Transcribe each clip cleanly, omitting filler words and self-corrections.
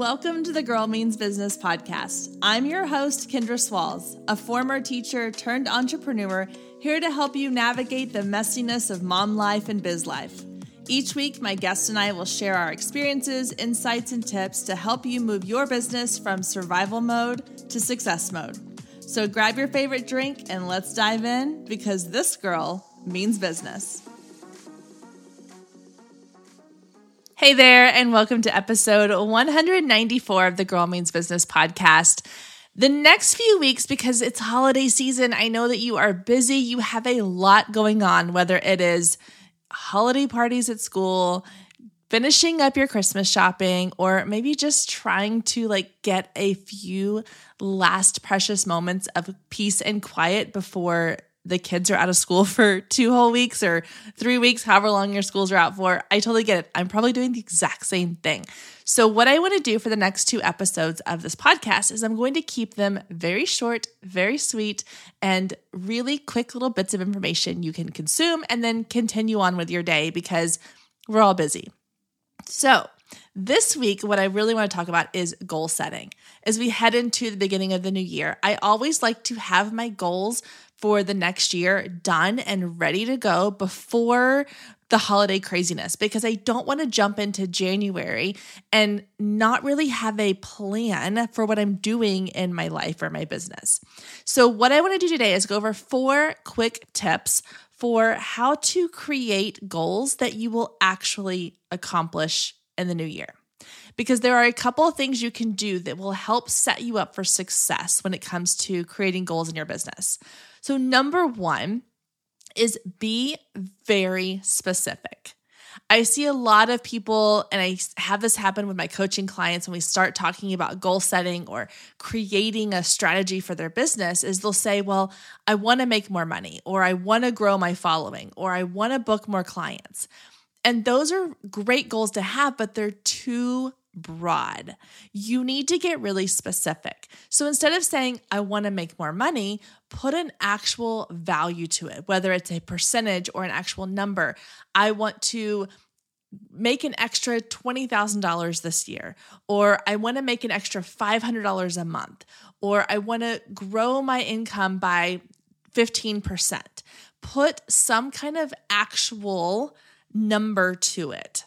Welcome to the Girl Means Business podcast. I'm your host, Kendra Swalls, a former teacher turned entrepreneur here to help you navigate the messiness of mom life and biz life. Each week, my guest and I will share our experiences, insights, and tips to help you move your business from survival mode to success mode. So grab your favorite drink and let's dive in because this girl means business. Hey there, and welcome to episode 194 of the Girl Means Business podcast. The next few weeks, because it's holiday season, I know that you are busy. You have a lot going on, whether it is holiday parties at school, finishing up your Christmas shopping, or maybe just trying to get a few last precious moments of peace and quiet before the kids are out of school for 2 whole weeks or 3 weeks, however long your schools are out for. I totally get it. I'm probably doing the exact same thing. So what I want to do for the next 2 episodes of this podcast is I'm going to keep them very short, very sweet, and really quick little bits of information you can consume and then continue on with your day because we're all busy. So this week, what I really want to talk about is goal setting. As we head into the beginning of the new year, I always like to have my goals for the next year done and ready to go before the holiday craziness, because I don't want to jump into January and not really have a plan for what I'm doing in my life or my business. So what I want to do today is go over 4 quick tips for how to create goals that you will actually accomplish in the new year. Because there are a couple of things you can do that will help set you up for success when it comes to creating goals in your business. So number one is be very specific. I see a lot of people, and I have this happen with my coaching clients when we start talking about goal setting or creating a strategy for their business, is they'll say, well, I want to make more money, or I want to grow my following, or I want to book more clients. And those are great goals to have, but they're too broad. You need to get really specific. So instead of saying, I want to make more money, put an actual value to it, whether it's a percentage or an actual number. I want to make an extra $20,000 this year, or I want to make an extra $500 a month, or I want to grow my income by 15%. Put some kind of actual number to it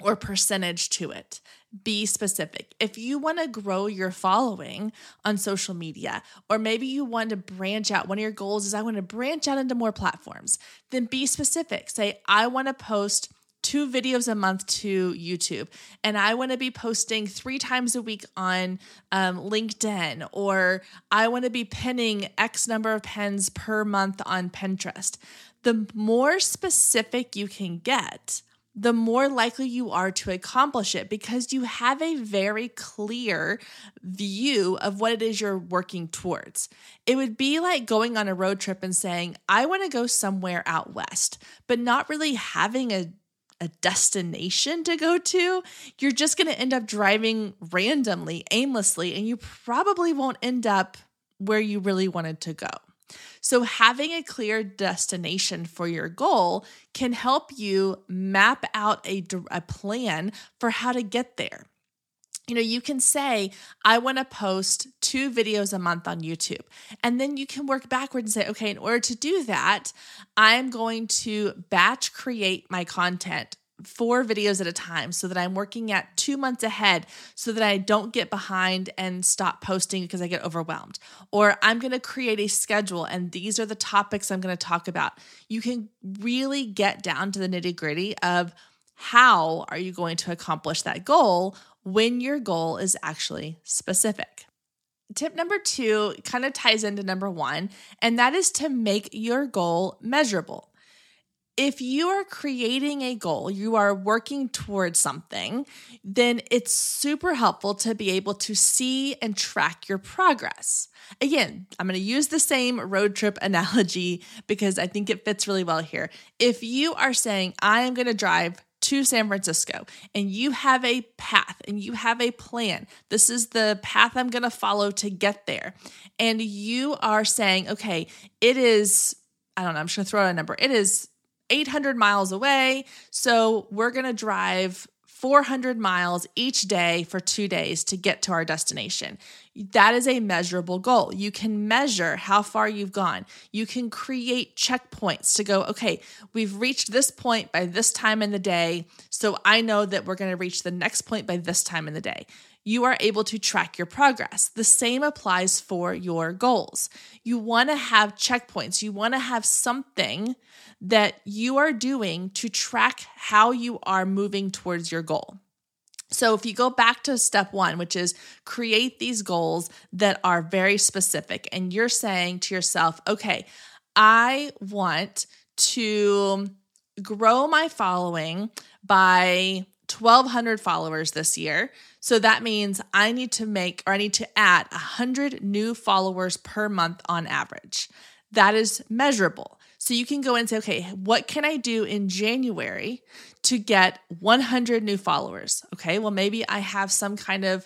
or percentage to it. Be specific. If you want to grow your following on social media, or maybe you want to branch out, one of your goals is I want to branch out into more platforms, then be specific. Say, I want to post 2 videos a month to YouTube, and I want to be posting 3 times a week on LinkedIn, or I want to be pinning X number of pins per month on Pinterest. The more specific you can get, the more likely you are to accomplish it, because you have a very clear view of what it is you're working towards. It would be like going on a road trip and saying, I want to go somewhere out west, but not really having a destination to go to. You're just going to end up driving randomly, aimlessly, and you probably won't end up where you really wanted to go. So having a clear destination for your goal can help you map out a plan for how to get there. You know, you can say, I want to post 2 videos a month on YouTube. And then you can work backwards and say, okay, in order to do that, I'm going to batch create my content 4 videos at a time so that I'm working at 2 months ahead so that I don't get behind and stop posting because I get overwhelmed. Or I'm going to create a schedule and these are the topics I'm going to talk about. You can really get down to the nitty-gritty of how are you going to accomplish that goal when your goal is actually specific. Tip number 2 kind of ties into number 1, and that is to make your goal measurable. If you are creating a goal, you are working towards something, then it's super helpful to be able to see and track your progress. Again, I'm going to use the same road trip analogy because I think it fits really well here. If you are saying, I am going to drive to San Francisco, and you have a path and you have a plan. This is the path I'm going to follow to get there. And you are saying, okay, it is, I don't know, I'm just going to throw out a number. It is 800 miles away. So we're going to drive 400 miles each day for 2 days to get to our destination. That is a measurable goal. You can measure how far you've gone. You can create checkpoints to go, okay, we've reached this point by this time in the day, so I know that we're going to reach the next point by this time in the day. You are able to track your progress. The same applies for your goals. You want to have checkpoints. You want to have something that you are doing to track how you are moving towards your goal. So if you go back to step one, which is create these goals that are very specific, and you're saying to yourself, okay, I want to grow my following by 1,200 followers this year. So that means I need to add 100 new followers per month on average. That is measurable. So you can go and say, okay, what can I do in January to get 100 new followers? Okay, well, maybe I have some kind of,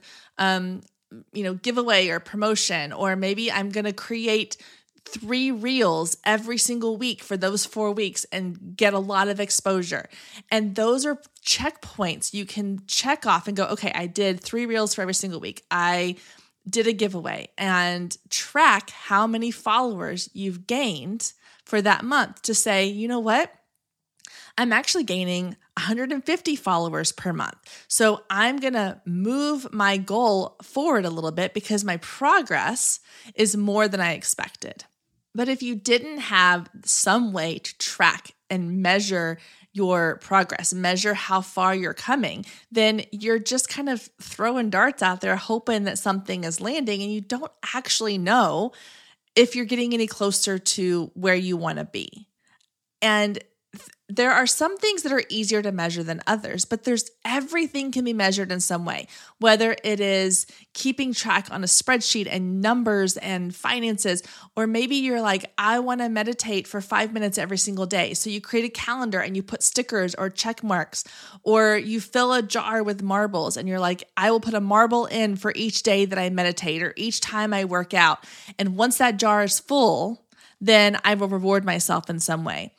giveaway or promotion, or maybe I'm going to create 3 reels every single week for those 4 weeks and get a lot of exposure. And those are checkpoints you can check off and go, okay, I did 3 reels for every single week. I did a giveaway, and track how many followers you've gained for that month to say, you know what? I'm actually gaining 150 followers per month. So I'm going to move my goal forward a little bit because my progress is more than I expected. But if you didn't have some way to track and measure your progress, measure how far you're coming, then you're just kind of throwing darts out there hoping that something is landing, and you don't actually know if you're getting any closer to where you want to be. And there are some things that are easier to measure than others, but everything can be measured in some way, whether it is keeping track on a spreadsheet and numbers and finances, or maybe you're like, I want to meditate for 5 minutes every single day. So you create a calendar and you put stickers or check marks, or you fill a jar with marbles and you're like, I will put a marble in for each day that I meditate or each time I work out. And once that jar is full, then I will reward myself in some way.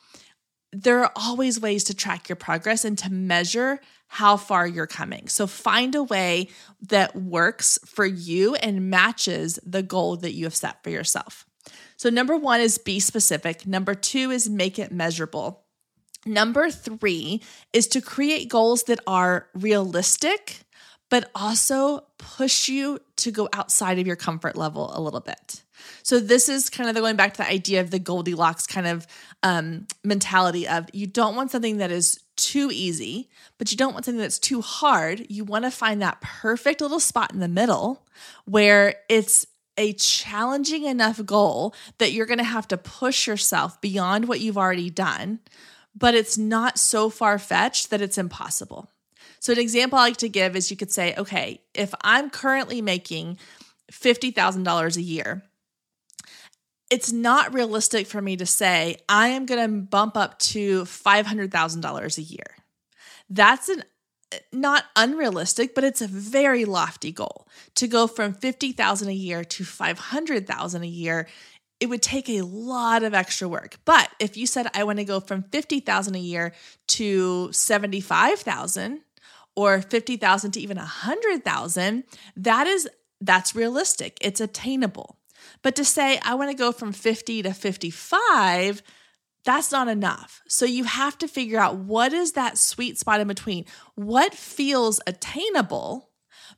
There are always ways to track your progress and to measure how far you're coming. So find a way that works for you and matches the goal that you have set for yourself. So number 1 is be specific. Number 2 is make it measurable. Number 3 is to create goals that are realistic, but also push you to go outside of your comfort level a little bit. So this is kind of going back to the idea of the Goldilocks kind of mentality of you don't want something that is too easy, but you don't want something that's too hard. You want to find that perfect little spot in the middle where it's a challenging enough goal that you're going to have to push yourself beyond what you've already done, but it's not so far-fetched that it's impossible. So an example I like to give is you could say, okay, if I'm currently making $50,000 a year, it's not realistic for me to say, I am going to bump up to $500,000 a year. That's not unrealistic, but it's a very lofty goal. To go from $50,000 a year to $500,000 a year, it would take a lot of extra work. But if you said, I want to go from $50,000 a year to $75,000 or $50,000 to even $100,000, that's realistic. It's attainable. But to say, I want to go from 50 to 55, that's not enough. So you have to figure out what is that sweet spot in between? What feels attainable,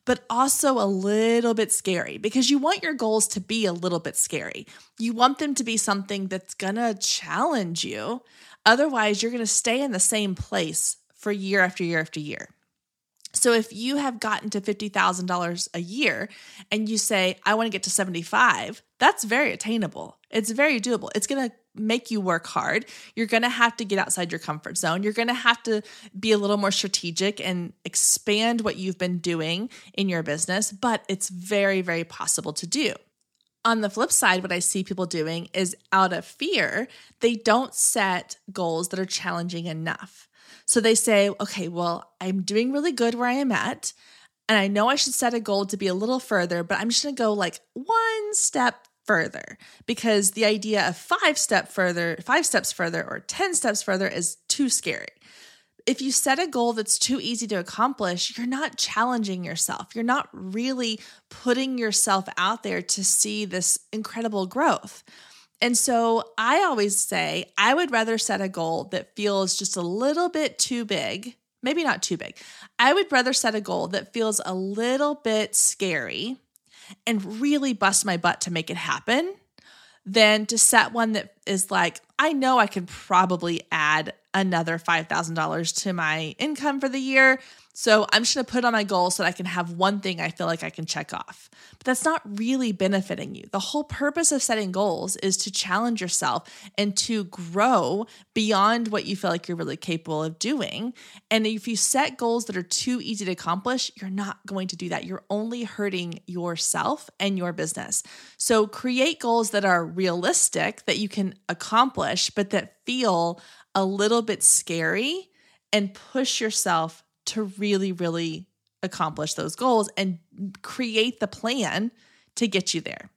but also a little bit scary? Because you want your goals to be a little bit scary. You want them to be something that's going to challenge you. Otherwise, you're going to stay in the same place for year after year after year. So if you have gotten to $50,000 a year and you say, I want to get to 75, that's very attainable. It's very doable. It's going to make you work hard. You're going to have to get outside your comfort zone. You're going to have to be a little more strategic and expand what you've been doing in your business, but it's very, very possible to do. On the flip side, what I see people doing is out of fear, they don't set goals that are challenging enough. So they say, okay, well, I'm doing really good where I am at, and I know I should set a goal to be a little further, but I'm just going to go like one step further because the idea of 5 steps further or 10 steps further is too scary. If you set a goal that's too easy to accomplish, you're not challenging yourself. You're not really putting yourself out there to see this incredible growth. And so I always say I would rather set a goal that feels just a little bit too big, maybe not too big. I would rather set a goal that feels a little bit scary and really bust my butt to make it happen than to set one that is like, I know I could probably add another $5,000 to my income for the year. So I'm just going to put on my goal so that I can have one thing I feel like I can check off. But that's not really benefiting you. The whole purpose of setting goals is to challenge yourself and to grow beyond what you feel like you're really capable of doing. And if you set goals that are too easy to accomplish, you're not going to do that. You're only hurting yourself and your business. So create goals that are realistic, that you can accomplish, but that feel a little bit scary, and push yourself to really, really accomplish those goals and create the plan to get you there.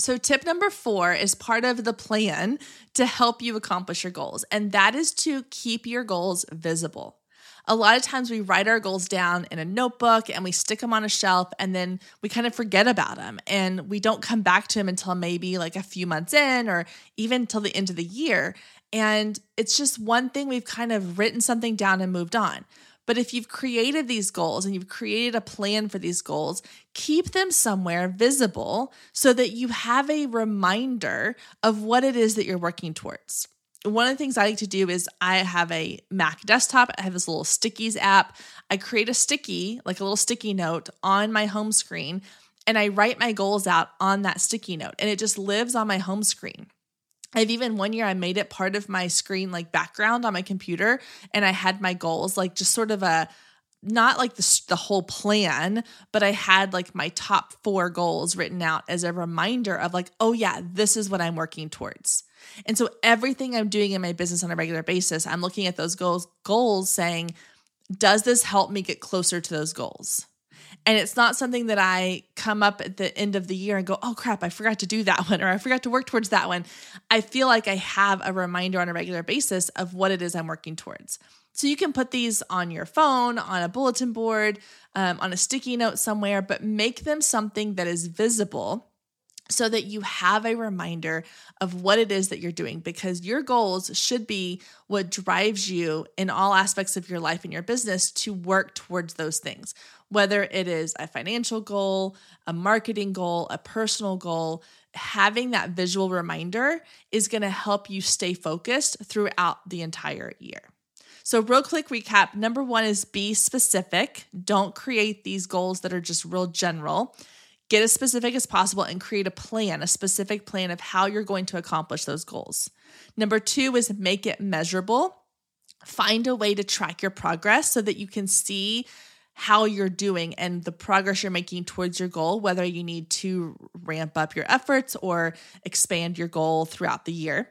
So tip number 4 is part of the plan to help you accomplish your goals, and that is to keep your goals visible. A lot of times we write our goals down in a notebook and we stick them on a shelf, and then we kind of forget about them and we don't come back to them until maybe like a few months in or even till the end of the year. And it's just one thing, we've kind of written something down and moved on. But if you've created these goals and you've created a plan for these goals, keep them somewhere visible so that you have a reminder of what it is that you're working towards. One of the things I like to do is I have a Mac desktop. I have this little stickies app. I create a sticky, like a little sticky note on my home screen, and I write my goals out on that sticky note, and it just lives on my home screen. I've even one year I made it part of my screen, like background on my computer, and I had my goals, like just sort of a, not like the whole plan, but I had like my top 4 goals written out as a reminder of like, oh yeah, this is what I'm working towards. And so everything I'm doing in my business on a regular basis, I'm looking at those goals saying, does this help me get closer to those goals? And it's not something that I come up at the end of the year and go, oh crap, I forgot to do that one, or I forgot to work towards that one. I feel like I have a reminder on a regular basis of what it is I'm working towards. So you can put these on your phone, on a bulletin board, on a sticky note somewhere, but make them something that is visible so that you have a reminder of what it is that you're doing, because your goals should be what drives you in all aspects of your life and your business to work towards those things, whether it is a financial goal, a marketing goal, a personal goal. Having that visual reminder is going to help you stay focused throughout the entire year. So real quick recap, number 1 is be specific. Don't create these goals that are just real general. Get as specific as possible and create a specific plan of how you're going to accomplish those goals. Number 2 is make it measurable. Find a way to track your progress so that you can see how you're doing and the progress you're making towards your goal, whether you need to ramp up your efforts or expand your goal throughout the year.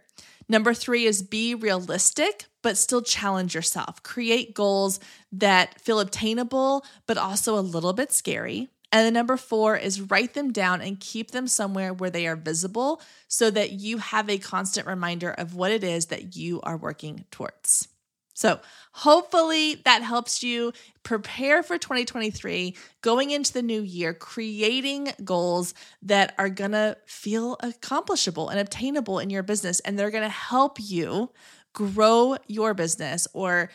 Number 3 is be realistic, but still challenge yourself. Create goals that feel obtainable, but also a little bit scary. And then number 4 is write them down and keep them somewhere where they are visible so that you have a constant reminder of what it is that you are working towards. So hopefully that helps you prepare for 2023, going into the new year, creating goals that are going to feel accomplishable and obtainable in your business, and they're going to help you grow your business or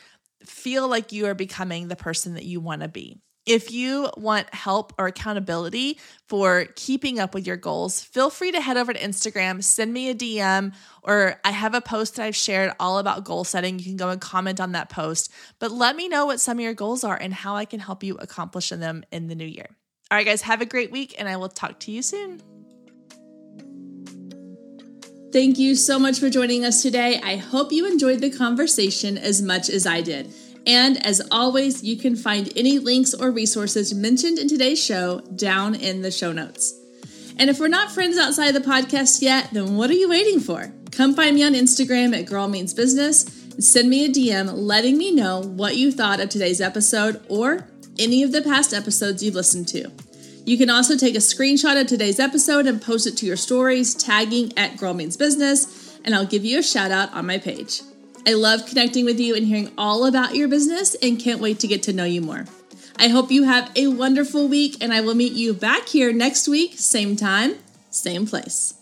feel like you are becoming the person that you want to be. If you want help or accountability for keeping up with your goals, feel free to head over to Instagram, send me a DM, or I have a post that I've shared all about goal setting. You can go and comment on that post, but let me know what some of your goals are and how I can help you accomplish them in the new year. All right, guys, have a great week, and I will talk to you soon. Thank you so much for joining us today. I hope you enjoyed the conversation as much as I did. And as always, you can find any links or resources mentioned in today's show down in the show notes. And if we're not friends outside the podcast yet, then what are you waiting for? Come find me on Instagram at Girl Means Business and send me a DM letting me know what you thought of today's episode or any of the past episodes you've listened to. You can also take a screenshot of today's episode and post it to your stories, tagging at Girl Means Business, and I'll give you a shout out on my page. I love connecting with you and hearing all about your business and can't wait to get to know you more. I hope you have a wonderful week, and I will meet you back here next week, same time, same place.